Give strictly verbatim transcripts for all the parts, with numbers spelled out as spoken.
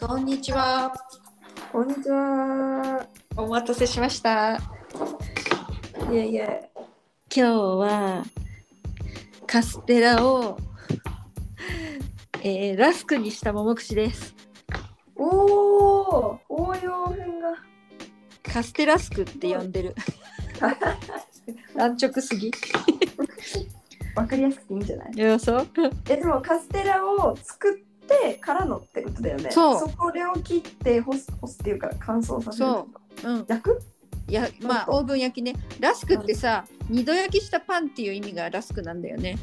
こんにちは。こんにちは。お待たせしました。いやいや。今日はカステラを、えー、ラスクにした桃串です。おー、応用編が。カステラスクって呼んでる。安直すぎ。わかりやすくていいんじゃない？いや、そう。え、でもカステラを作ってでからのってことだよね。そう。そこを切って干す、干すっていうか乾燥させる。そう。うん。焼く？いや、まあオーブン焼きね。ラスクってさ、二度焼きしたパンっていう意味がラスクなんだよね。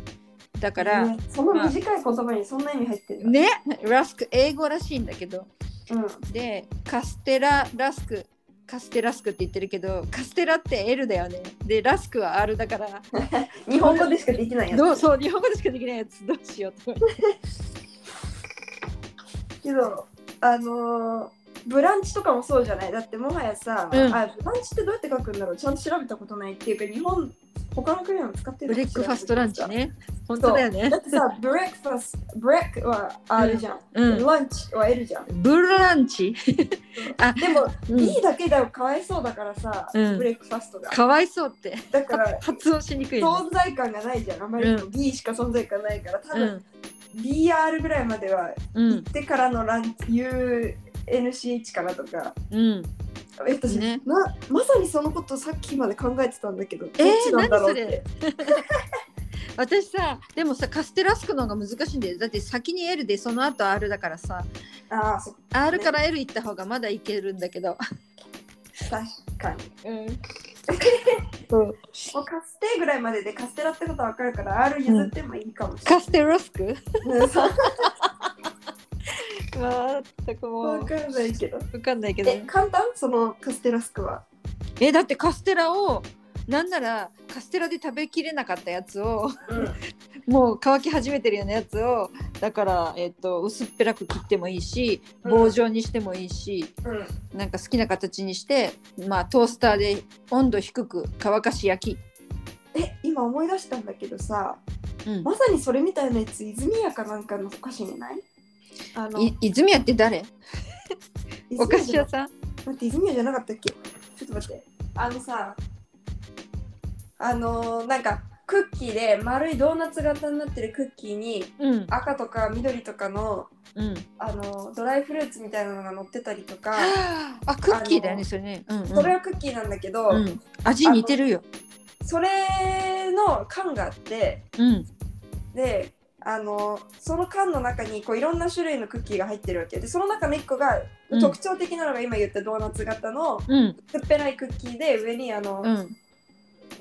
だから、ね、その短い言葉にそんな意味入ってる。ね、ラスク英語らしいんだけど。うん。で、カステララスク、カステラスクって言ってるけど、カステラって L だよね。で、ラスクは R だから。日本語でしかできないやつ。どう、そう、日本語でしかできないやつどうしようと思って。けどあのー、ブランチとかもそうじゃない。だってもはやさ、うん、あブランチってどうやって書くんだろう、ちゃんと調べたことないっていうか、日本他の国も使ってる。ブレックファストランチね。本当だよね。だってさブレックファストブレックは R じゃん、うん、ランチは L じゃん。ブランチあでも、うん、E だけではかわいそうだからさ、うん、ブレックファストがかわいそうって、だから発音しにくい、ね、存在感がないじゃん。あまりにも B しか存在感ないから多分、うん、ビーアール ぐらいまでは行ってからのラン、うん、ユーエヌシーエイチ かなとか、うん、私、ね、ま、まさにそのことさっきまで考えてたんだけど、えー、どっちなんだろうって私さ、でもさカステラスクの方が難しいんだよ。だって先に L でその後 R だからさ、あ、そうだね、R から L 行った方がまだいけるんだけど確かに、うんそう、もうカステぐらいまででカステラってことは分かるから R 譲ってもいいかもしれない、うん、カステラスク全くもう分かんないけど分かんないけど、え、簡単？そのカステラスクは、え、だってカステラをなんならカステラで食べきれなかったやつを、うん、もう乾き始めてるようなやつをだから、えー、と薄っぺらく切ってもいいし棒状にしてもいいし、うん、なんか好きな形にして、まあ、トースターで温度低く乾かし焼き。え、今思い出したんだけどさ、うん、まさにそれみたいなやつ泉屋かなんかのお菓子にない？あのい泉屋って誰？お菓子屋さん？待って、泉屋じゃなかったっけ？ちょっと待って、あのさあのー、なんかクッキーで丸いドーナツ型になってるクッキーに、うん、赤とか緑とかの、うん、あのドライフルーツみたいなのが乗ってたりとか、あ、クッキーだよねそれね、うんうん、それはクッキーなんだけど、うん、味似てるよ。それの缶があって、うん、で、あのその缶の中にこういろんな種類のクッキーが入ってるわけで、その中のいっこが、うん、特徴的なのが今言ったドーナツ型のすっぺらいクッキーで、上にあの、うん、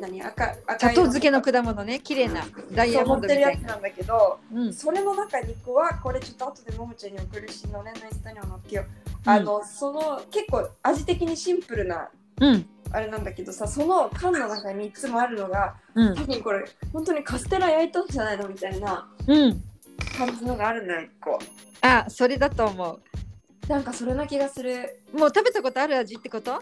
何、赤、赤いの、砂糖漬けの果物ね、綺麗なダイヤモンドみたいな持ってるやつなんだけど、うん、それの中にいっこはこれちょっと後でももちゃんに送るし、のねのインスタにも載っけよう、うん、あのその結構味的にシンプルな、うん、あれなんだけどさ、その缶の中にいつもあるのが、うん、多分これ本当にカステラ焼いたんじゃないのみたいな感じのがあるのよいっこ、うん、あ、それだと思う。なんかそれな気がする。もう食べたことある味ってこと？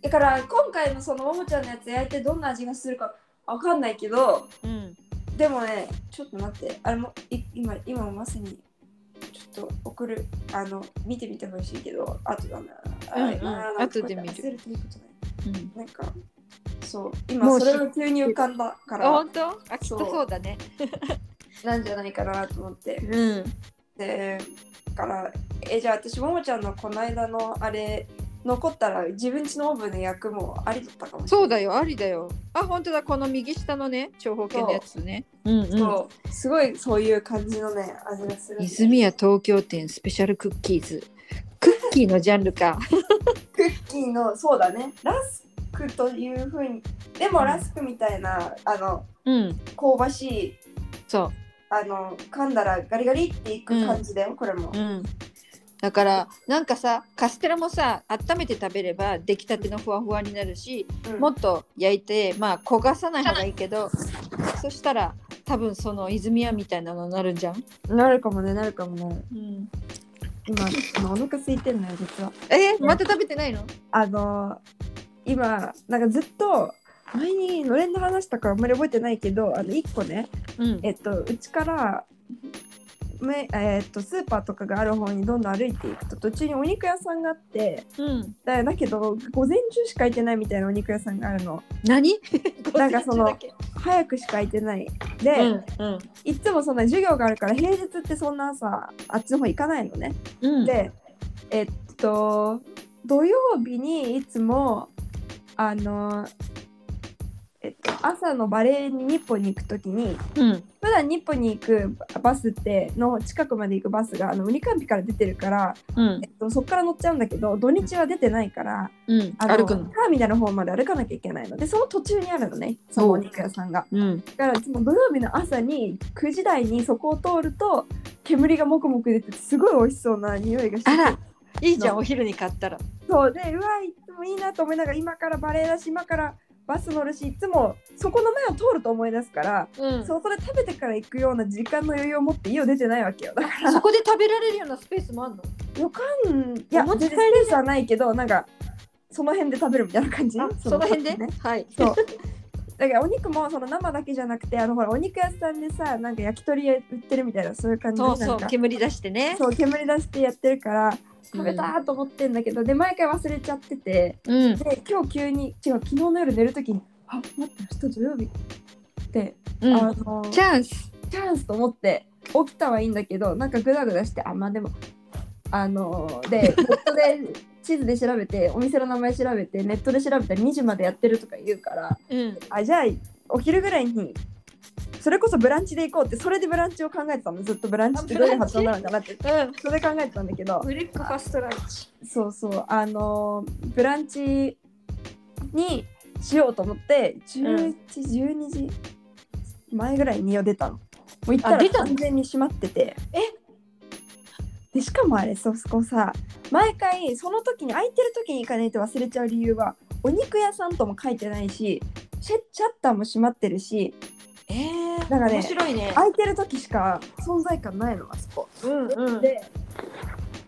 だから今回のそのももちゃんのやつ焼いてどんな味がするかわかんないけど、うん、でもね、ちょっと待って、あれも今今もまさにちょっと送る、あの見てみてほしいけど、後だな、うんうん、ああ後で見る。うん、なんかそう今それを急に浮かんだから、あ、本当？あ、きっとそうだね。なんじゃないかなと思って。うん、でからえじゃあ私ももちゃんのこの間のあれ。残ったら自分家のオーブンで焼くもありだったかもしれない。そうだよ、ありだよ。あ、本当だ、この右下のね長方形のやつね。うんうん、そうすごいそういう感じのね味がする。泉屋東京店スペシャルクッキーズ、クッキーのジャンルかクッキーの、そうだね、ラスクというふうに、でもラスクみたいなあの、うん、香ばしい、そうあの噛んだらガリガリっていく感じだよ、うん、これも。うん、だからなんかさカステラもさ温めて食べれば出来たてのふわふわになるし、うん、もっと焼いてまあ焦がさない方がいいけどそしたら多分その泉屋みたいなのになるんじゃん。なるかもね、なるかもね、うん、今、今お腹空いてるのよ実は。えー、また食べてないの？あのー、今なんかずっと前にのれんの話とかあんまり覚えてないけど、あのいっこね、うん、えっとうちからめ、えー、っとスーパーとかがある方にどんどん歩いていくと途中にお肉屋さんがあって、うん、だ, だけど午前中しか開いてないみたいなお肉屋さんがあるの。何なんかその早くしか開いてないで、うんうん、いつもそんな授業があるから平日ってそんな朝あっちの方行かないのね、うん、でえー、っと土曜日にいつもあのえっと、朝のバレエに日本に行くときに、うん、普段日本に行くバスっての近くまで行くバスがあのウニカンピから出てるから、うんえっと、そっから乗っちゃうんだけど土日は出てないから、うん、あの歩くのターミナルの方まで歩かなきゃいけないのでその途中にあるのねそのお肉屋さんが、うん、だからいつも土曜日の朝にくじ台にそこを通ると煙がもくもく出てすごい美味しそうな匂いがしてあらいいじゃんお昼に買ったらそうでうわいつもいいなと思いながら今からバレエだし今からバス乗るしいつもそこの前を通ると思い出すから、うん、そこで食べてから行くような時間の余裕を持って家を出てないわけよだからそこで食べられるようなスペースもあるのよかんいや持ち帰りスペースはないけどなんかその辺で食べるみたいな感じ そ, その辺で、ね、はいそうだからお肉もその生だけじゃなくてあのほらお肉屋さんでさなんか焼き鳥屋売ってるみたいなそういう感じでそうそうなんか煙出してねそう煙出してやってるから食べたと思ってんだけど、うん、で毎回忘れちゃってて、うん、で今日急に違う昨日の夜寝るときにあ待って明日土曜日って、うん、あのチャンスチャンスと思って起きたはいいんだけどなんかグダグダしてあまあでもあのでネットで地図で調べてお店の名前調べてネットで調べたらにじまでやってるとか言うから、うん、あじゃあお昼ぐらいにそれこそブランチで行こうってそれでブランチを考えてたのずっとブランチってどういう発想なのかなって、うん、それ考えてたんだけどブレックファストランチそうそうあのブランチにしようと思ってじゅういちじ、うん、じゅうにじまえぐらいに家を出たのもう行ったら完全に閉まっててえでしかもあれそこさ毎回その時に空いてる時に行かないと忘れちゃう理由はお肉屋さんとも書いてないしシャッターも閉まってるしえー、だからね、面白いね空いてる時しか存在感ないのあそこ、うんうん、で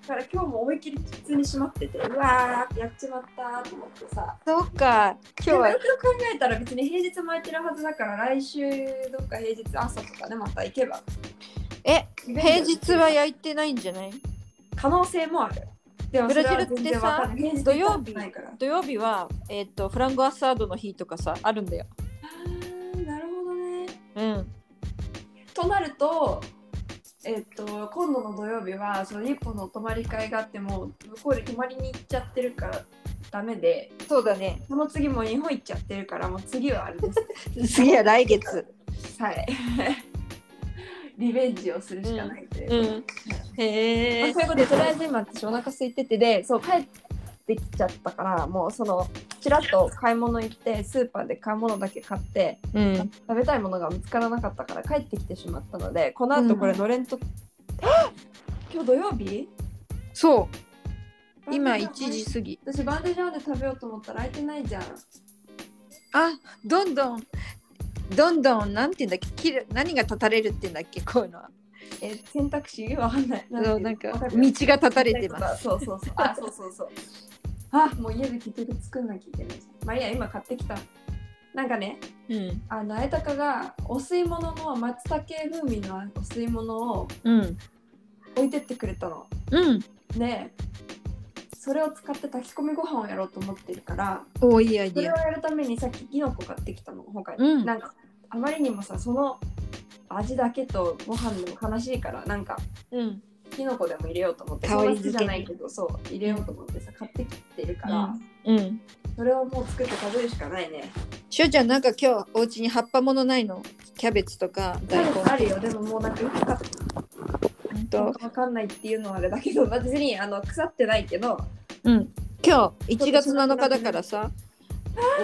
だから今日も思いっきり普通に閉まっててうわーやっちまったと思ってさそうか今日はよく考えたら別に平日も空いてるはずだから来週どっか平日朝とかでまた行けばえ平日は焼いてないんじゃない可能性もあるでもブラジルってさ土曜日土曜日は、えー、とフランゴアサードの日とかさあるんだようん、となると、えっと、今度の土曜日はその一歩の泊まり会があっても向こうで泊まりに行っちゃってるからダメでそうだねその次も日本行っちゃってるからもう次はあれです次は来月はいリベンジをするしかないという、うんうん、へえ、まあ、そういうことでとりあえず今私お腹空いててでそう帰ってきちゃったからもうそのちらっと買い物行ってスーパーで買い物だけ買って、うん、食べたいものが見つからなかったから帰ってきてしまったのでこの後これのれんと、うん、今日土曜日そう今いちじ過ぎ私バンデジャーで食べようと思ったら空いてないじゃんあどんどんどんどんなんて言うんだっけ切る何が立たれるって言うんだっけこういうのはえ選択肢わかんないなんてなんか道が立たれてますそうそうそうあそうそうそうあ、もう家で結局作んなきゃいけないじゃん。まあいいや、今買ってきた。なんかね、うん、あの、あやたかがお吸い物の松茸風味のお吸い物を置いてってくれたの。うん。で、それを使って炊き込みご飯をやろうと思ってるから、おー、いいアイディア。それをやるためにさっきキノコ買ってきたの、他に。うん、なんか、あまりにもさ、その味だけとご飯でも悲しいから、なんか、うん。キノコでも入れようと思って香りじゃないけどそう入れようと思ってさ買ってきてるから、うんうん、それをもう作って食べるしかないねしゅうちゃんなんか今日お家に葉っぱものないのキャベツとか大根あるよでももうなんかよく買ってわかんないっていうのはあれだけど別にあの腐ってないけど、うん、今日いちがつなのかだからさ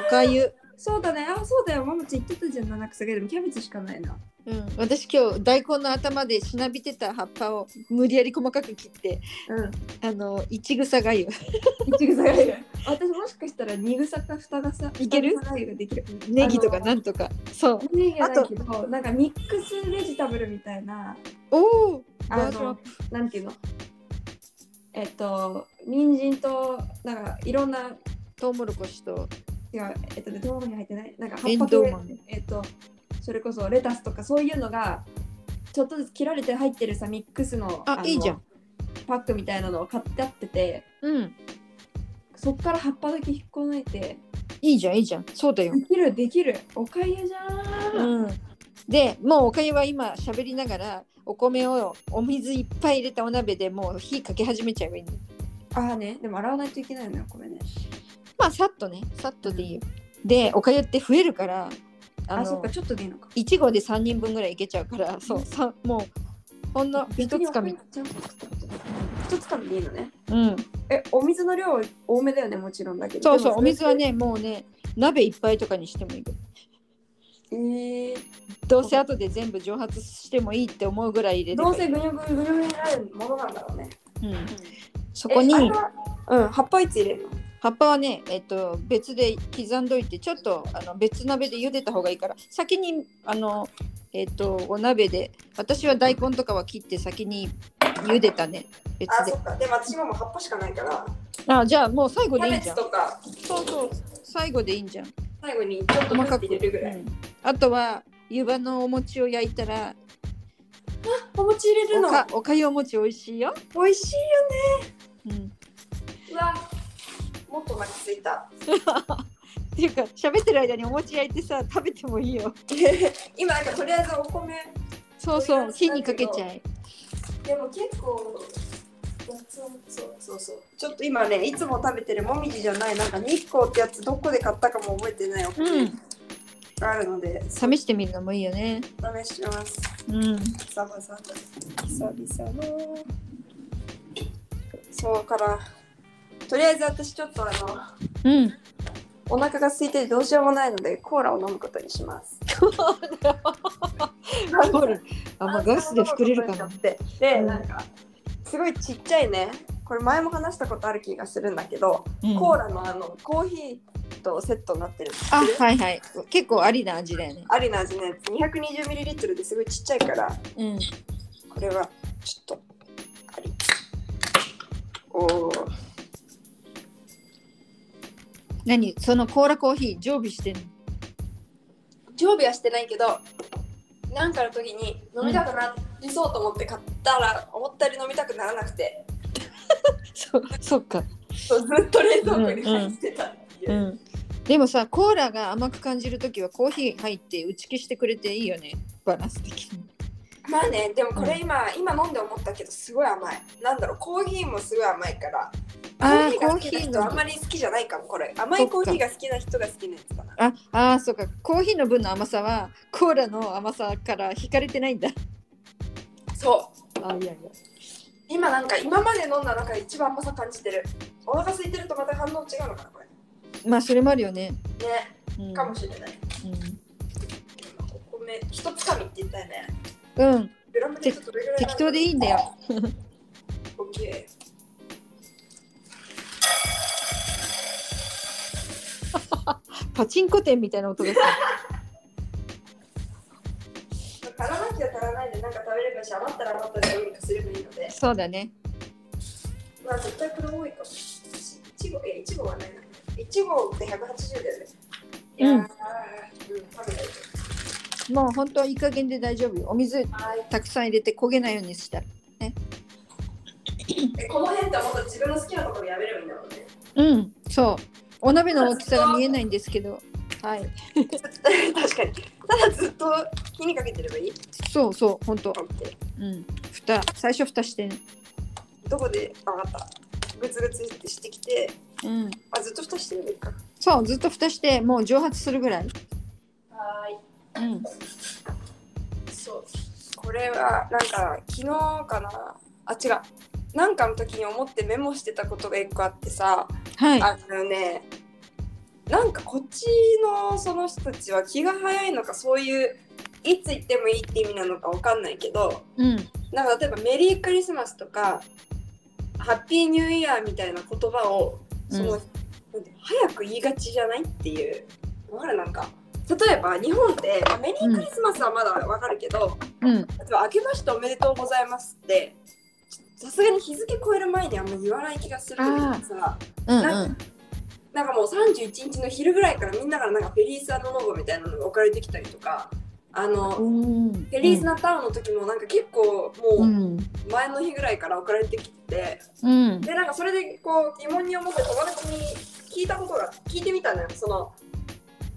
おかゆそうだねあそうだよママちゃん言ってたじゃん七草がでもキャベツしかないなうん、私今日大根の頭でしなびてた葉っぱを無理やり細かく切って、うん、あの一草がゆ一草がゆ私もしかしたら二草か二草いけるネギとかなんとかそうネギじゃないけどなんかミックスベジタブルみたいなおあのなんていうのえっと人参となんかいろんなトウモロコシといやえっとねトウモロコシ入ってないなんか葉っぱとえっとそれこそレタスとかそういうのがちょっとずつ切られて入ってるさミックス の, ああのいいじゃんパックみたいなのを買ってあってて、うん、そっから葉っぱだけ引っこ抜いていいじゃんいいじゃんそうだよできるできるおかゆじゃん、うん、でもうおかゆは今喋りながらお米をお水いっぱい入れたお鍋でもう火かけ始めちゃえばいいんだよ。ああねでも洗わないといけないのよお米ねまあさっとねさっとでいいよでおかゆって増えるからあのあそっかちょっとでいいのかいち合でさんにんぶんぐらいいけちゃうからそうさもうほんの一つかみ一つかみでいいのね、うん、えお水の量多めだよねもちろんだけどそうそうお水はねもうね鍋いっぱいとかにしてもいいぐらいえー、どうせ後で全部蒸発してもいいって思うぐらい入れてどうせぐにょぐにょぐにょになるものなんだろうね、うんうん、そこに、うん、葉っぱいつ入れるの葉っぱはね、えっと、別で刻んどいてちょっとあの別鍋で茹でた方がいいから先にあの、えっと、お鍋で私は大根とかは切って先に茹でたね別であそっかでも私ももう葉っぱしかないからあじゃあもう最後でいいじゃんキャベツとかそうそう最後でいいんじゃん最後にちょっと細かく入れるぐらい、うん、あとは湯葉のお餅を焼いたらあお餅入れるの お, かおかゆお餅美味しいよ美味しいよねうんうわもっとお腹すいたっていうか喋ってる間にお餅焼いてさ食べてもいいよ今なんかとりあえずお米そうそう火にかけちゃえでも結構そうそうそうそうちょっと今ねいつも食べてるもみじじゃないなんか日光ってやつどこで買ったかも覚えてないお米、うん、あるので試してみるのもいいよね試しますうんサバサバ久々のそうからとりあえず私ちょっとあの、うん、お腹が空いてどうしようもないのでコーラを飲むことにしますコーラあんまガスで膨れるかなってでなんかすごいちっちゃいねこれ前も話したことある気がするんだけど、うん、コーラのあのコーヒーとセットになってるあはいはい結構ありな味だよねありな味ね にひゃくにじゅうミリリットル ですごいちっちゃいから、うん、これはちょっとありおー何そのコーラコーヒー常備してんの常備はしてないけどなんかの時に飲みたくなりそうと思って買ったら、うん、思ったより飲みたくならなくてそ, そっかそうずっと冷蔵庫に入ってたっていう、うんうんうん、でもさコーラが甘く感じる時はコーヒー入って打ち消してくれていいよねバランス的にまあねでもこれ今、うん、今飲んで思ったけどすごい甘いなんだろうコーヒーもすごい甘いからあコーヒーのあんまり好きじゃないかもこれ甘いコーヒーが好きな人が好きなやつかなああそうかコーヒーの分の甘さはコーラの甘さから惹かれてないんだそうあいやいや今なんか今まで飲んだ中で一番甘さ感じてるお腹空いてるとまた反応違うのかなこれまあそれもあるよねね、うん、かもしれない、うん、お米ひとつかみって言ったよねうんグラムでちょっとどれぐらい適当でいいんだよオッケーパチンコ店みたいな音です足らなきゃ足らないでなんか食べればし余ったら余ったでどうにかすればいいのでそうだねまあ絶対これ多いかもいち号、え、いち号はないいち号ってひゃくはちじゅうだよねいや、うん、うん、食べないともう本当はいい加減で大丈夫よお水たくさん入れて焦げないようにしたらねこの辺ってもっと自分の好きなところやめればいいんだろうねうん、そうお鍋の大きさが見えないんですけど、はい。確かに。ただずっと火にかけてればいい？そうそう、ほんと。うん。蓋、最初蓋してね。どこで上がった？グツグツしてきて、うん。あ、ずっと蓋してるか。そう、ずっと蓋して、もう蒸発するぐらい。はーい。うん。そう。これはなんか昨日かな。あ、違う。なんかの時に思ってメモしてたことが一個あってさ、はい、あのね、なんかこっちのその人たちは気が早いのかそういういつ行ってもいいって意味なのかわかんないけど、うん、なんか例えばメリークリスマスとかハッピーニューイヤーみたいな言葉をその、うん、早く言いがちじゃないっていうわかるなんか例えば日本でメリークリスマスはまだわかるけど、うんうん、例えば明けましておめでとうございますってさすがに日付超える前にあんま言わない気がするけどさ、うんうん、なんか、なんかもうさんじゅういちにちの昼ぐらいからみんなからなんかフェリース&ノボみたいなのが送られてきたりとかあの、うん、フェリーズナタウンの時もなんか結構もう前の日ぐらいから送られてきて、うん、でなんかそれでこう疑問に思って友達に聞いたことが聞いてみたのよ。その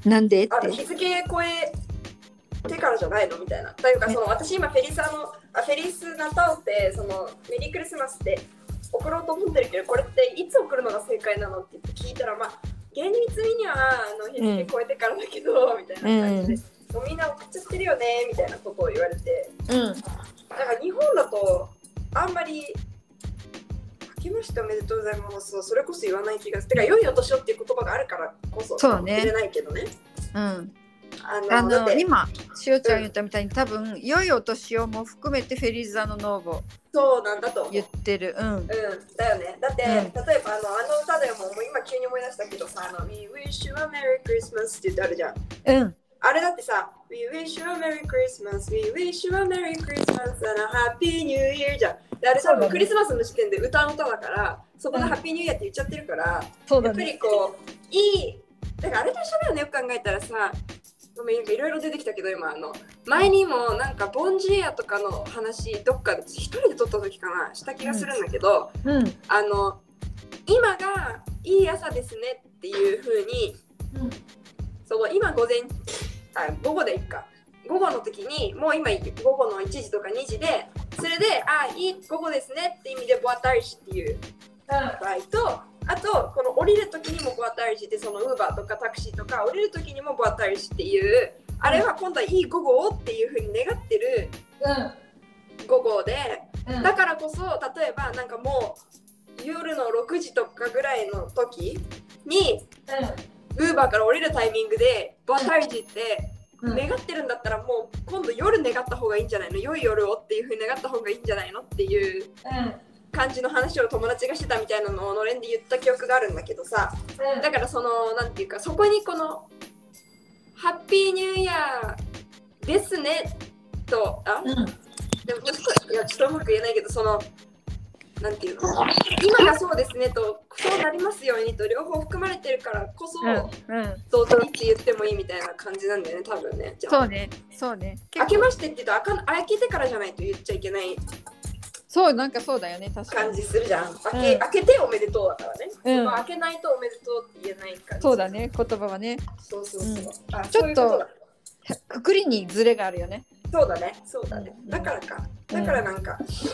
なんでってあ日付越えてからじゃないのみたいな。というかその私今フェリーズのあフェリーズナタウンってそのメリークリスマスって送ろうと思ってるけどこれっていつ送るのが正解なのって聞いたらまあ厳密にはあの日付越えてからだけど、うん、みたいな感じで。うん、もうみんな送っちゃってるよねみたいなことを言われて、うん、なんか日本だとあんまり明けましておめでとうございますそれこそ言わない気がする。てか良いお年をっていう言葉があるからこそそうね言えないけどね、うん、あの、あの今しおちゃん言ったみたいに、うん、多分良いお年をも含めてフェリーザのノーボそうなんだと言ってる、うん、うん、だよね。だって、うん、例えばあのあの歌でも、もう今急に思い出したけどさあの We wish you a merry Christmas って言ってあるじゃん、うん、あれだってさ We wish you a merry Christmas We wish you a merry Christmas and a happy new year じゃん。であれ多分クリスマスの時点で歌の歌だからそこでハッピーニューイヤーって言っちゃってるから、うん、やっぱりこういいだからあれと一緒だよね。よく考えたらさごめんいろいろ出てきたけど今あの前にもなんかボンジエアとかの話どっかで一人で撮った時かなした気がするんだけど、うんうん、あの今がいい朝ですねっていう風に、うん、その今午前あ午後でいっか午後の時にもう今午後のいちじとかにじでそれであいい午後ですねって意味でボアタイジっていう場合と、うん、あとこの降りる時にもボアタイジってそのウーバーとかタクシーとか降りる時にもボアタイジっていうあれは今度はいい午後をっていうふうに願ってる午後で、うんうん、だからこそ例えばなんかもう夜のろくじとかぐらいの時に、うん、ウーバーから降りるタイミングでボアタイジって願ってるんだったらもう今度夜願った方がいいんじゃないの良い夜をっていう風に願った方がいいんじゃないのっていう感じの話を友達がしてたみたいなのをのれんで言った記憶があるんだけどさ、うん、だからそのなんていうかそこにこのハッピーニューイヤーですねとあ、うん、でもちょっといやちょっとうまく言えないけどそのなんていうの今がそうですねとそうなりますようにと両方含まれてるからこそ、うんうん、どうぞって言ってもいいみたいな感じなんだよね多分ね。じゃあそうねそうね明けましてって言うとあか開けてからじゃないと言っちゃいけないそうなんかそうだよね確かに感じするじゃん開け、うん、開けておめでとうだからね、うん、開けないとおめでとうって言えない感じそうだね言葉はねそうそうそう、うん、あちょっとくくりにズレがあるよねそうだねそうだねだからかだからなんか、うん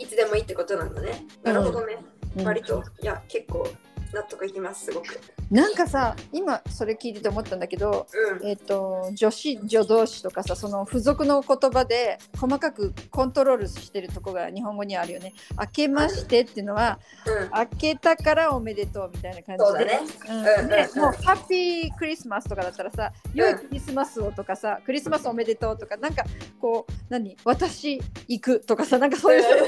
いつでもいいってことなんだね。なるほどね。うん、割といや結構納得いきますすごく。なんかさ今それ聞いてて思ったんだけど、うん、えっ、ー、と助詞助動詞とかさその付属の言葉で細かくコントロールしてるとこが日本語にあるよね。明けましてっていうのは、うん、明けたからおめでとうみたいな感じで。そうだね。うん、で、うん、もうハッピークリスマスとかだったらさ、うん、良いクリスマスをとかさクリスマスおめでとうとかなんかこう何私行くとかさなんかそういう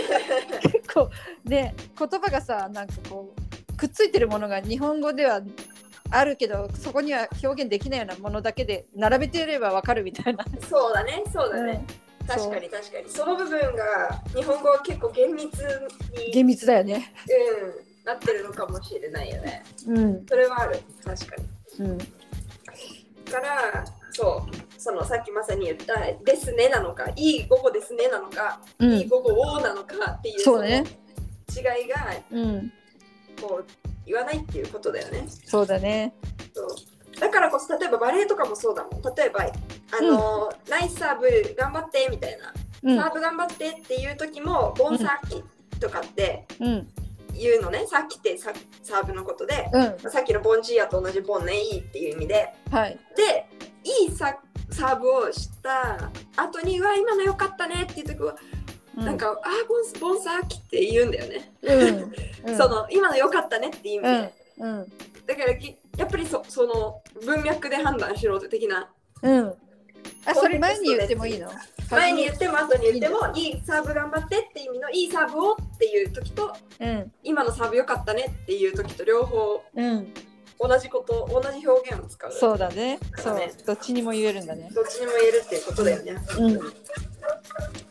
結構ね言葉がさなんかこう。くっついてるものが日本語ではあるけどそこには表現できないようなものだけで並べていればわかるみたいなそうだねそうだね、うん、確かに確かにその部分が日本語は結構厳密に厳密だよねうんなってるのかもしれないよねうんそれはある確かにうんからそうそのさっきまさに言ったですねなのかいい午後ですねなのか、うん、いい午後をなのかっていうそうね違いがうんこう言わないっていうことだよね。そうだね。そうだからこそ例えばバレエとかもそうだもん。例えばあの、うん、ナイスサーブ頑張ってみたいな、うん、サーブ頑張ってっていう時もボンサーキとかって言うのね。うん、サーキってサーブのことで、うん、さっきのボンジーアと同じボンねいいっていう意味で、はい、でいい サ, サーブをした後にうわ今の良かったねっていう時は。なんか、うん、あーボンサーキって言うんだよね、うんうん、その今の良かったねって意味で、うんうん、だからやっぱり そ, その文脈で判断しろ的な、うん、あそれ前に言ってもいいの前に言っても後に言ってもいいサーブ頑張ってって意味のいいサーブをっていう時と、うん、今のサーブ良かったねっていう時と両方、うん、同じこと同じ表現を使うそうだ ね, そうねどっちにも言えるんだねどっちにも言えるっていうことだよね、うんうん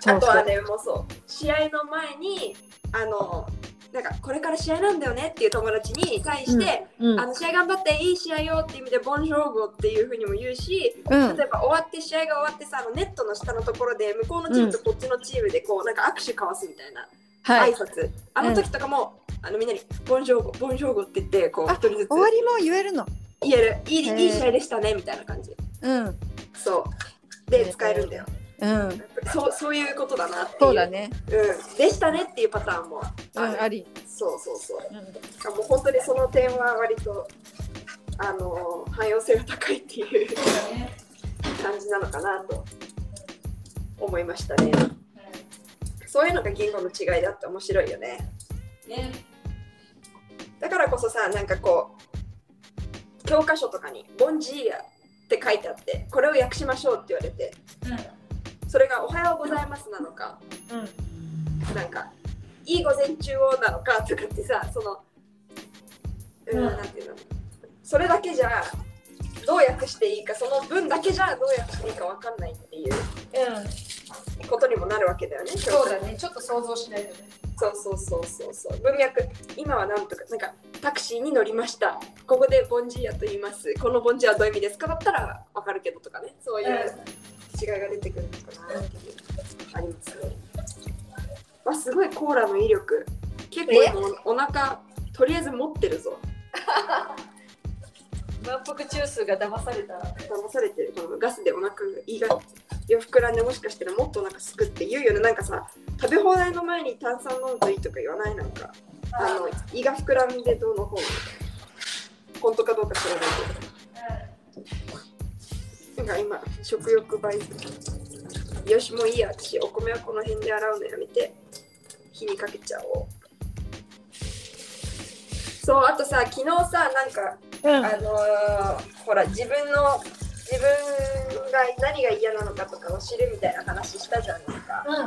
あとはねもうそう試合の前にあのなんかこれから試合なんだよねっていう友達に対して、うんうん、あの試合頑張っていい試合よっていう意味でボンジョーボっていう風にも言うし、うん、例えば終わって試合が終わってさ、あのネットの下のところで向こうのチームとこっちのチームでこうなんか握手交わすみたいな、はい、挨拶、あの時とかも、うん、あのみんなにボンジョーボボンジョーボって言ってこう一人ずつ終わりも言えるの言えるいい、いい試合でしたねみたいな感じ、うん、そうで使えるんだよ。うん、そう、そういうことだなっていう。そうだね、うん、でしたねっていうパターンもあり、うん、そうそうそう、うん、もう本当にその点は割とあの汎用性が高いっていう感じなのかなと思いましたね、うん、そういうのが言語の違いだって面白いよね、ね、だからこそさ、なんかこう教科書とかにボンジーヤって書いてあってこれを訳しましょうって言われて、うん、それがおはようございますなのか、うん、なんかいい午前中をなのかとかってさ、その、うんうん、なんていうの、それだけじゃどう訳していいか、その文だけじゃどう訳していいか分かんないっていう、うん、ことにもなるわけだよね。そうだね、ちょっと想像しないとね。そうそうそうそうそう、文脈、今はなんとか、なんかタクシーに乗りました。ここでボンジーヤと言います。このボンジーヤはどういう意味ですかだったら分かるけどとかね、そういう。うん違いが出てくるのかなっていうありますね。わ、すごいコーラの威力。結構お腹とりあえず持ってるぞ。満腹中枢が騙された。騙されてる。このガスでお腹が胃が膨らんでもしかしたらもっとお腹すくって言うよね。なんかさ、食べ放題の前に炭酸飲むといいとか言わないなんか。あの胃が膨らんでどうのこうの。本当かどうか知らないけど。うんが今食欲倍増。よしもういいや、私お米はこの辺で洗うのやめて火にかけちゃおう。そう、あとさ、昨日さ、なんか、うん、あのー、ほら自分の自分が何が嫌なのかとかを知るみたいな話したじゃないですか、うん、あ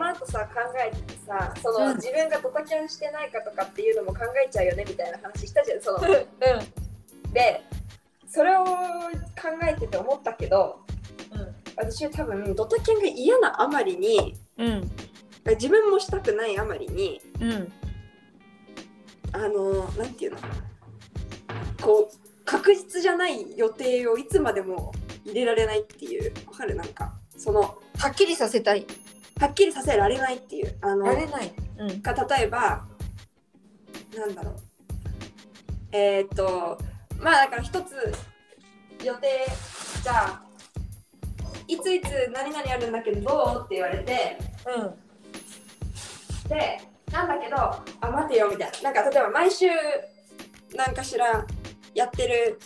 のあとさ考えててさ、その、うん、自分がドタキャンしてないかとかっていうのも考えちゃうよねみたいな話したじゃん、その、うん、でそれを考えてて思ったけど、うん、私は多分ドタキャンが嫌なあまりに、うん、自分もしたくないあまりに、うん、あのなんていうの、こう確実じゃない予定をいつまでも入れられないっていう、わかる、なんかそのはっきりさせたい、はっきりさせられないっていう、あのられない、うん、か例えばなんだろう、えー、っとまあだから一つ予定、じゃあいついつ何々あるんだけどどうって言われて、うん、でなんだけどあ待てよみたいな、なんか例えば毎週なんかしらやってる、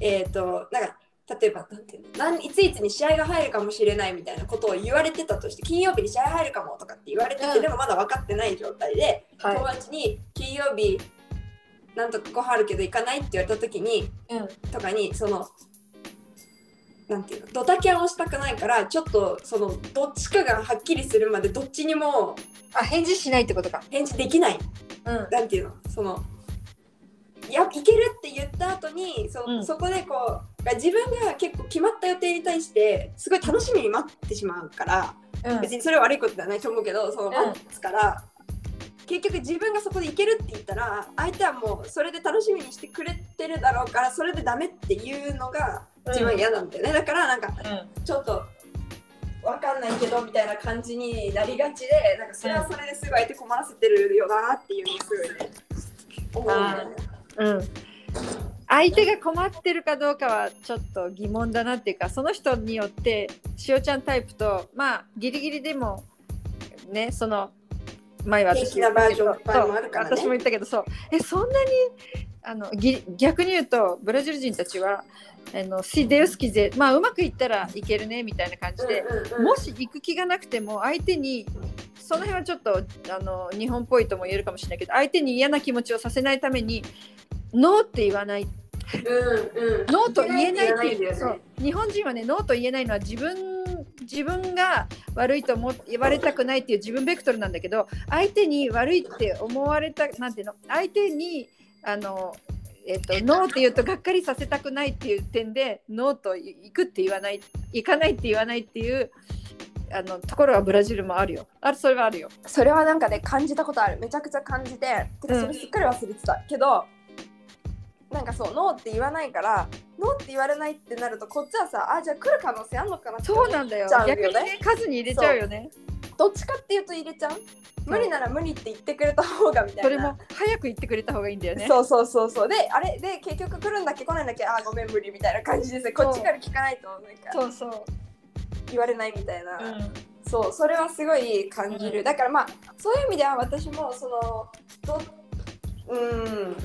えっとなんか例えばなんていうの、何いついつに試合が入るかもしれないみたいなことを言われてたとして、金曜日に試合入るかもとかって言われてて、うん、でもまだ分かってない状態で、はい、友達に金曜日なんとここ入るけど行かないって言われた時に、うん、とかにそのなんていうの、ドタキャンをしたくないから、ちょっとそのどっちかがはっきりするまでどっちにも、あ、返事しないってことか、返事できない、うん、なんていうの、そのいや行けるって言った後に そ,、うん、そこでこう自分が結構決まった予定に対してすごい楽しみに待ってしまうから、うん、別にそれは悪いことではないと思うけど、その待つから、うん、結局自分がそこで行けるって言ったら相手はもうそれで楽しみにしてくれてるだろうから、それでダメっていうのが自分は嫌なんだよね、うん、だからなんかちょっと分かんないけどみたいな感じになりがちで、なんかそれはそれですごい相手困らせてるよなっていうのをすごい思うんだよね。相手が困ってるかどうかはちょっと疑問だなっていうか、その人によってしおちゃんタイプと、まあギリギリでもね、その前は私 も, バージョンバージョンもあるから、ね、私も言ったけど、そう、えそんなにあの逆に言うとブラジル人たちはあのシデウスキゼ、まあうまくいったらいけるねみたいな感じで、うんうんうん、もし行く気がなくても相手にその辺はちょっとあの日本っぽいとも言えるかもしれないけど、相手に嫌な気持ちをさせないためにノーって言わない、うんうん、ノーと言えないっていう、そう日本人はね、ノーと言えないのは自分自分が悪いと思言われたくないっていう自分ベクトルなんだけど、相手に悪いって思われた、なんていうの、相手にあの、えっと、ノーって言うとがっかりさせたくないっていう点でノーと行くって言わない、行かないって言わないっていうあのところはブラジルもあるよ。ある、それはあるよ。それはなんかね、感じたことある。めちゃくちゃ感じて、てかそれすっかり忘れてた、うん、けどなんかそうノーって言わないから、ノーって言われないってなるとこっちはさあ、じゃあ来る可能性あんのかなって思っちゃうよね。そうなんだよ。逆にね、数に入れちゃうよね。どっちかっていうと入れちゃう、無理なら無理って言ってくれた方がみたいな。それも早く言ってくれた方がいいんだよね。そうそうそうそう。で、あれで結局来るんだっけ来ないんだっけ、あーごめん無理みたいな感じですね。こっちから聞かないとなんかそうそう言われないみたいな、うん、そう、それはすごい感じる、うん、だからまあそういう意味では私もそのどうん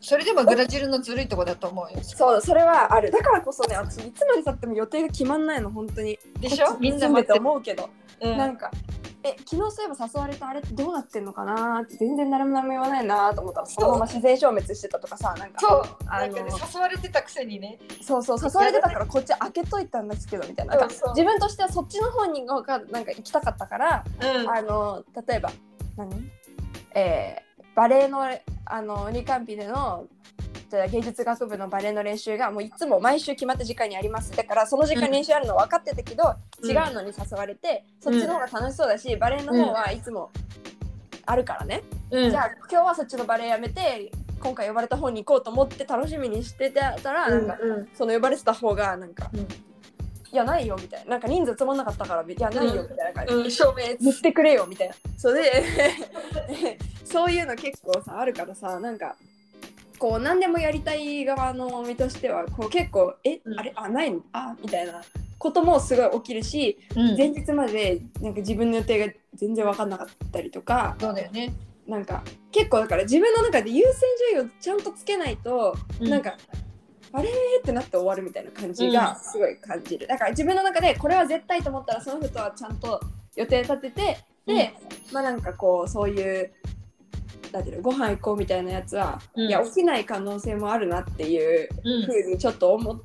それでもブラジルのずるいとこだと思うよ。そう、それはある。だからこそね、私いつまで経っても予定が決まんないの本当に。でしょ、みんな待って思うけど、うん、なんかえ昨日そういえば誘われたあれってどうなってんのかなって全然誰も何も言わないなと思ったら、そのまま自然消滅してたとかさ、なんかそうあのなんか、ね、誘われてたくせにね、そうそう誘われてたからこっち開けといたんですけどみたいな、なんか自分としてはそっちの方になんか行きたかったから、うん、あの例えば何、えーバレエのあのニカンピでの芸術学部のバレエの練習がもういつも毎週決まった時間にあります。だからその時間練習あるの分かってたけど、うん、違うのに誘われて、うん、そっちの方が楽しそうだし、バレエの方はいつもあるからね、うん、じゃあ今日はそっちのバレエやめて今回呼ばれた方に行こうと思って楽しみにしてたら、なんか、うんうん、その呼ばれてた方がなんか、うん、いやないよみたいな、なんか人数つまんなかったからいやないよみたいな感じで証明塗ってくれよみたいな、それでそういうの結構さあるからさ、なんかこう何でもやりたい側の身としてはこう結構え、うん、あれあないのあみたいなこともすごい起きるし、うん、前日までなんか自分の予定が全然分かんなかったりとか。そうだよね。なんか結構だから自分の中で優先順位をちゃんとつけないと、うん、なんかあれってなって終わるみたいな感じがすごい感じる、うん、だから自分の中でこれは絶対と思ったらその人とはちゃんと予定立てて、で、うん、まあなんかこうそういうご飯行こうみたいなやつは、うん、いや起きない可能性もあるなっていうふうにちょっと思っ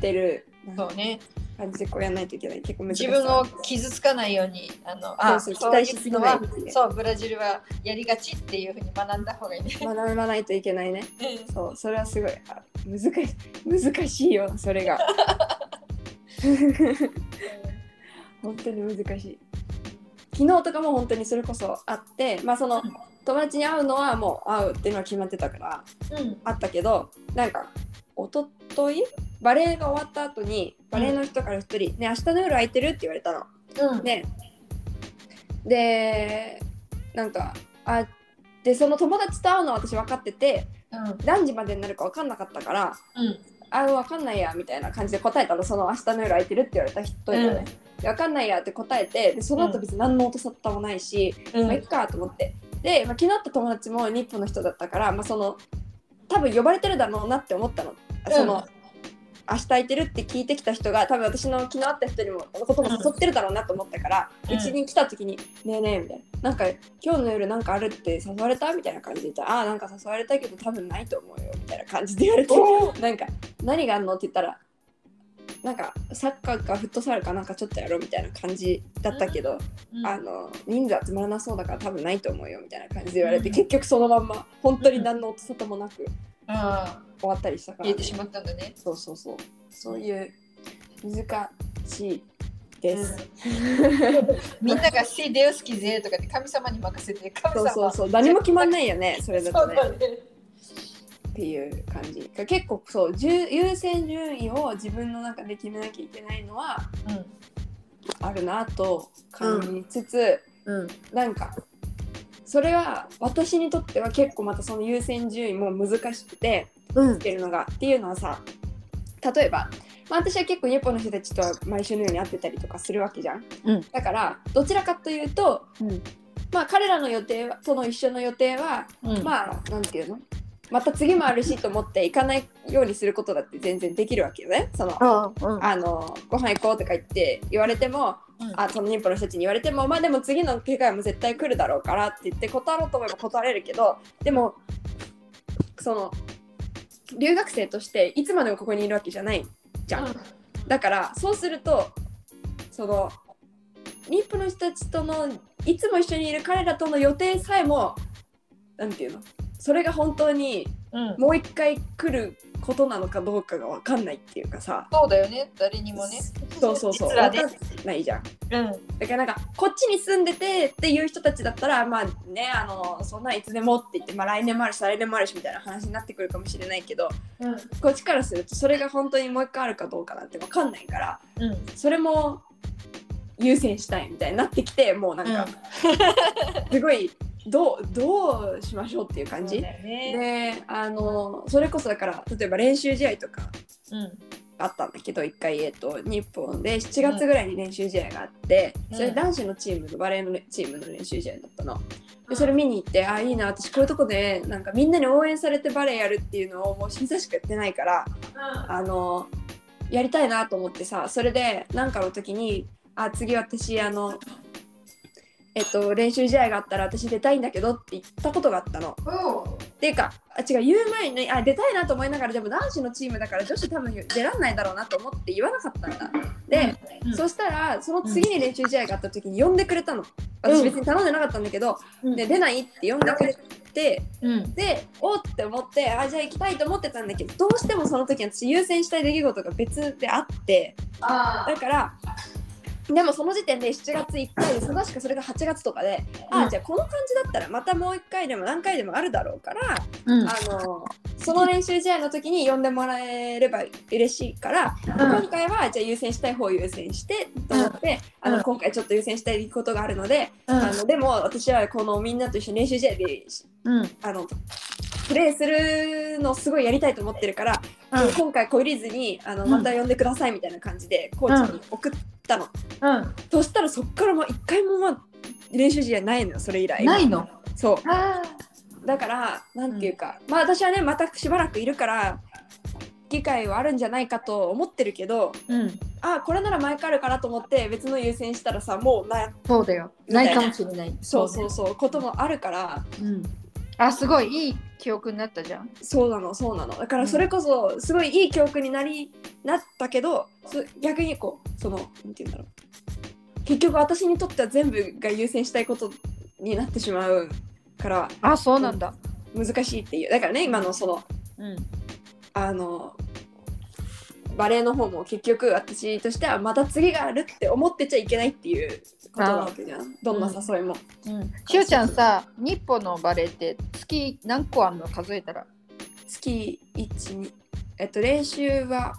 てる、うん、そうね感じでこうやらないといけない。結構難しい。自分を傷つかないようにあのあそうそう期待しすぎない、ね、そうブラジルはやりがちっていうふうに学んだ方がいいね。学ばないといけないね、うん、そうそれはすごい難しい、難しいよそれが本当に難しい。昨日とかも本当にそれこそあって、まあそのうん、友達に会うのはもう会うっていうのは決まってたから、うん、あったけど、なんか一昨日バレエが終わった後にバレエの人から一人、うん、ね明日の夜空いてるって言われたの、うん、ね、でなんかあでその友達と会うのは私分かってて、うん、何時までになるか分かんなかったから、うん、あ分かんないやみたたいな感じで答えたの。その明日の夜空いてるって言われた人にね、うん分かんないやって答えて、でその後別に何の音沙汰もないし、うん、まあいっかと思ってで、まあ、昨日会った友達も日本の人だったから、まあ、その多分呼ばれてるだろうなって思ったの、うん、その明日空いてるって聞いてきた人が多分私の昨日会った人にものことも誘ってるだろうなと思ったから、うん、うちに来た時にねえねえみたいな、なんか今日の夜なんかあるって誘われたみたいな感じで言ったら、ああなんか誘われたけど多分ないと思うよみたいな感じで言われてなんか何があんのって言ったらなんかサッカーかフットサルかなんかちょっとやろうみたいな感じだったけど、うん、あの人数集まらなそうだから多分ないと思うよみたいな感じで言われて、うん、結局そのまんま本当に何の音沙汰もなく、うん、あ終わったりしたから、ね、言えてしまったんだね。そうそうそうそういう難しいです、うん、みんながシーデウスキゼとかって神様に任せて神様そうそうそう何も決まんないよねそれだとね。っていう感じ。結構そう優先順位を自分の中で決めなきゃいけないのは、うん、あるなと感じつつ、うんうん、なんかそれは私にとっては結構またその優先順位も難しくてつけるのが、うん、っていうのはさ例えば、まあ、私は結構ユポの人たちとは毎週のように会ってたりとかするわけじゃん、うん、だからどちらかというと、うん、まあ彼らの予定との一緒の予定は、うん、まあなんていうのまた次もあるしと思って行かないようにすることだって全然できるわけよね。そのああ、うん、あのご飯行こうとか言って言われても、うん、あその妊婦の人たちに言われてもまあでも次の機会も絶対来るだろうからって言って断ろうと思えば断れるけど、でもその留学生としていつまでもここにいるわけじゃないじゃん、うん、だからそうするとその妊婦の人たちとのいつも一緒にいる彼らとの予定さえもなんていうのそれが本当にもう一回来ることなのかどうかが分かんないっていうかさ、うん、そうだよね誰にもねそうそうそういつらでないじゃん、うん、だからなんかこっちに住んでてっていう人たちだったらまあね、あのそんないつでもって言って、まあ、来年もあるし来年もあるしみたいな話になってくるかもしれないけど、うん、こっちからするとそれが本当にもう一回あるかどうかなんて分かんないから、うん、それも優先したいみたいになってきて、もうなんか、うん、すごいど う, どうしましょうっていう感じ そ, う、ね、であのそれこそだから例えば練習試合とかあったんだけど、うん、いっかい、えー、と日本でしちがつぐらいに練習試合があって、うん、それ男子のチームとバレーのチームの練習試合だったので、それ見に行って、うん、あいいな、私こういうとこでなんかみんなに応援されてバレーやるっていうのをもう久しくやってないから、うん、あのやりたいなと思ってさ、それでなんかの時にあ次私あのえっと、練習試合があったら私出たいんだけどって言ったことがあったの。っていうかあ違う言う前にあ出たいなと思いながら、でも男子のチームだから女子多分出らんないだろうなと思って言わなかったんだ。で、うん、そしたらその次に練習試合があった時に呼んでくれたの。私別に頼んでなかったんだけど、うん、で出ないって呼んでくれて、うん、でおって思ってあじゃあ行きたいと思ってたんだけど、どうしてもその時私優先したい出来事が別であって、あだから。でもその時点でしちがついっかいで忙しくそれがはちがつとかで、うん、ああじゃあこの感じだったらまたもういっかいでも何回でもあるだろうから、うん、あのその練習試合の時に呼んでもらえれば嬉しいから、うん、今回はじゃあ優先したい方を優先してと思って、うん、あの今回ちょっと優先したいことがあるので、うん、あのでも私はこのみんなと一緒に練習試合で、うん、あのプレーするのすごいやりたいと思ってるから、うん、今回懲りずにあのまた呼んでくださいみたいな感じでコーチに送ったの、うんうん、そしたらそっからもういっかいも、まあ、練習試合ないのよ、それ以来ないの。そうだからなんていうか、うん、まあ私はねまたしばらくいるから機会はあるんじゃないかと思ってるけど、うん、あこれなら毎回あるかなと思って別の優先したらさもうなそうだよないかもしれない、そうそうそうこともあるから、うんあすごいいい記憶になったじゃん。そうなのそうなの、だからそれこそすごいいい記憶になりなったけど、逆にこうそのなんて言うんだろう、結局私にとっては全部が優先したいことになってしまうから、あそうなんだ、うん、難しいっていう。だからね今のその、うん、あのバレーの方も結局私としてはまた次があるって思ってちゃいけないっていうことなわけじゃん、どんな誘いも、うんうん、しゅうちゃんさ日本のバレーって月何個あんの、数えたら月いち、にえっと練習は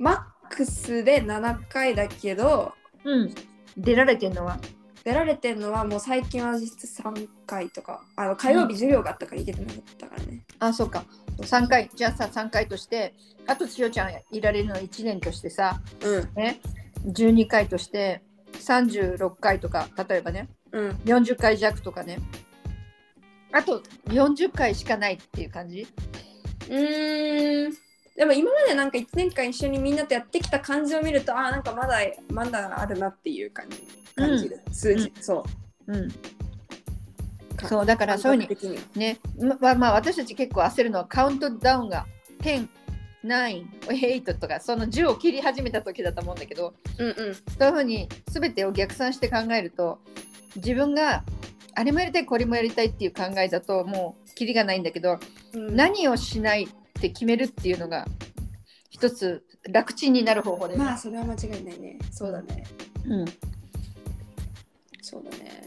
マックスでななかいだけど、うん、出られてんのは出られてんのはもう最近は実質さんかいとか、あの火曜日授業があったから行けてなかったからね、うん、あそうかさんかい、じゃあささんかいとしてあとしおちゃんいられるのいちねんとしてさ、うんね、じゅうにかいとしてさんじゅうろっかいとか例えばね、うん、よんじゅっかい弱とかね、あとよんじゅっかいしかないっていう感じ。うーんでも今までなんかいちねんかん一緒にみんなとやってきた感じを見るとあなんかまだまだあるなっていう感じ、うん、感じで数字、うん、そう、うんそうだからそういう風にね、まあまあ私たち結構焦るのはカウントダウンがじゅう、きゅう、はちとかそのじゅうを切り始めた時だと思うんだけど、うんうん、そういう風に全てを逆算して考えると自分があれもやりたいこれもやりたいっていう考えだともうキリがないんだけど、うん、何をしないって決めるっていうのが一つ楽ちんになる方法です。まあそれは間違いないね。そうだね。うん。そうだね。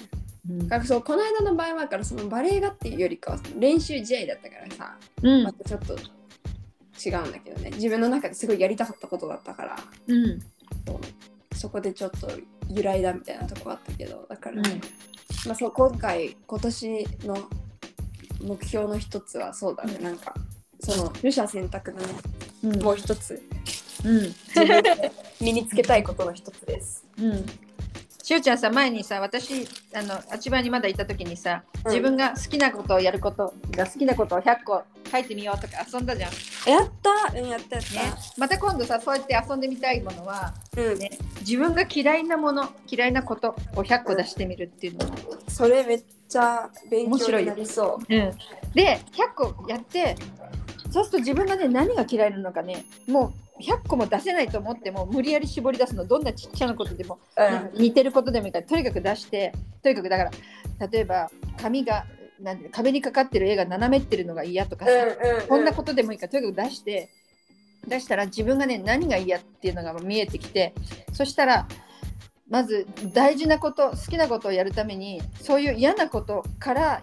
うん、そうこの間の場合はからそのバレーがっていうよりかは練習試合だったからさ、うん、またちょっと違うんだけどね、自分の中ですごいやりたかったことだったから、うん、そこでちょっと揺らいだみたいなとこあったけど、だから、ねうんまあ、そう今回今年の目標の一つはそうだね、うん、なんかその取捨選択の、ねうん、もう一つ、うん、自分で身につけたいことの一つです。うんしゅうちゃんさ前にさ私あの千葉にまだ行った時にさ自分が好きなことをやることが、うん、好きなことをひゃっこ書いてみようとか遊んだじゃん。やったうんやったやった、ね、また今度さそうやって遊んでみたいものは、うんね、自分が嫌いなもの嫌いなことをひゃっこ出してみるっていうの、うん、それめっちゃ勉強になりそう、うん、でひゃっこやってそうすると自分がね何が嫌いなのかねもうひゃっこも出せないと思っても無理やり絞り出すの、どんなちっちゃなことでも、うん、似てることでもいいからとにかく出してとにかくだから例えば紙がなんて壁にかかってる絵が斜めってるのが嫌とか、うんうん、こんなことでもいいからとにかく出して出したら自分がね何が嫌っていうのが見えてきて、そしたらまず大事なこと、好きなことをやるためにそういう嫌なことから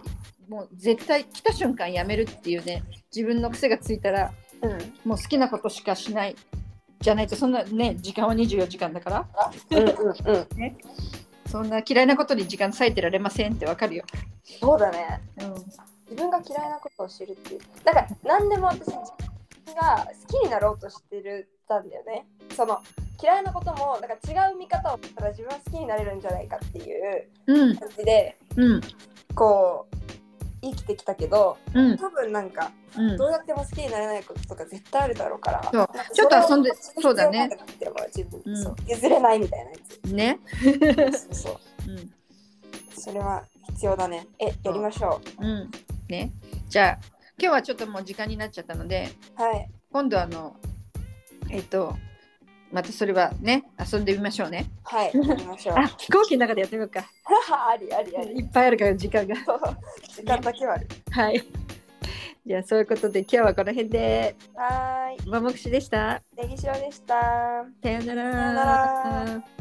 もう絶対来た瞬間やめるっていうね、自分の癖がついたら、うん、もう好きなことしかしないじゃないと、そんなね時間はにじゅうよじかんだからうんうん、うんね、そんな嫌いなことに時間割いてられませんってわかるよ。そうだね、うん、自分が嫌いなことを知るっていう、なんか何でも私が好きになろうとしてるたんだよね。その嫌いなこともなんか違う見方をしたら自分は好きになれるんじゃないかっていう感じで、うんうん、こう生きてきたけど、うん、多分なんか、うん、どうやっても好きになれないこととか絶対あるだろうから、そうちょっと遊んで、そうだね、自分、うん、そう譲れないみたいなやつねそうそう、うん、それは必要だね。えやりましょう、うんね、じゃあ今日はちょっともう時間になっちゃったので、はい、今度あのえっとまたそれはね遊んでみましょうね。はいやりましょうあ飛行機の中でやってみようかありありありいっぱいあるから時間が時間だけはあるはいじゃあそういうことで今日はこの辺で、はい、ももくしでした。ねぎしろでした。さよなら。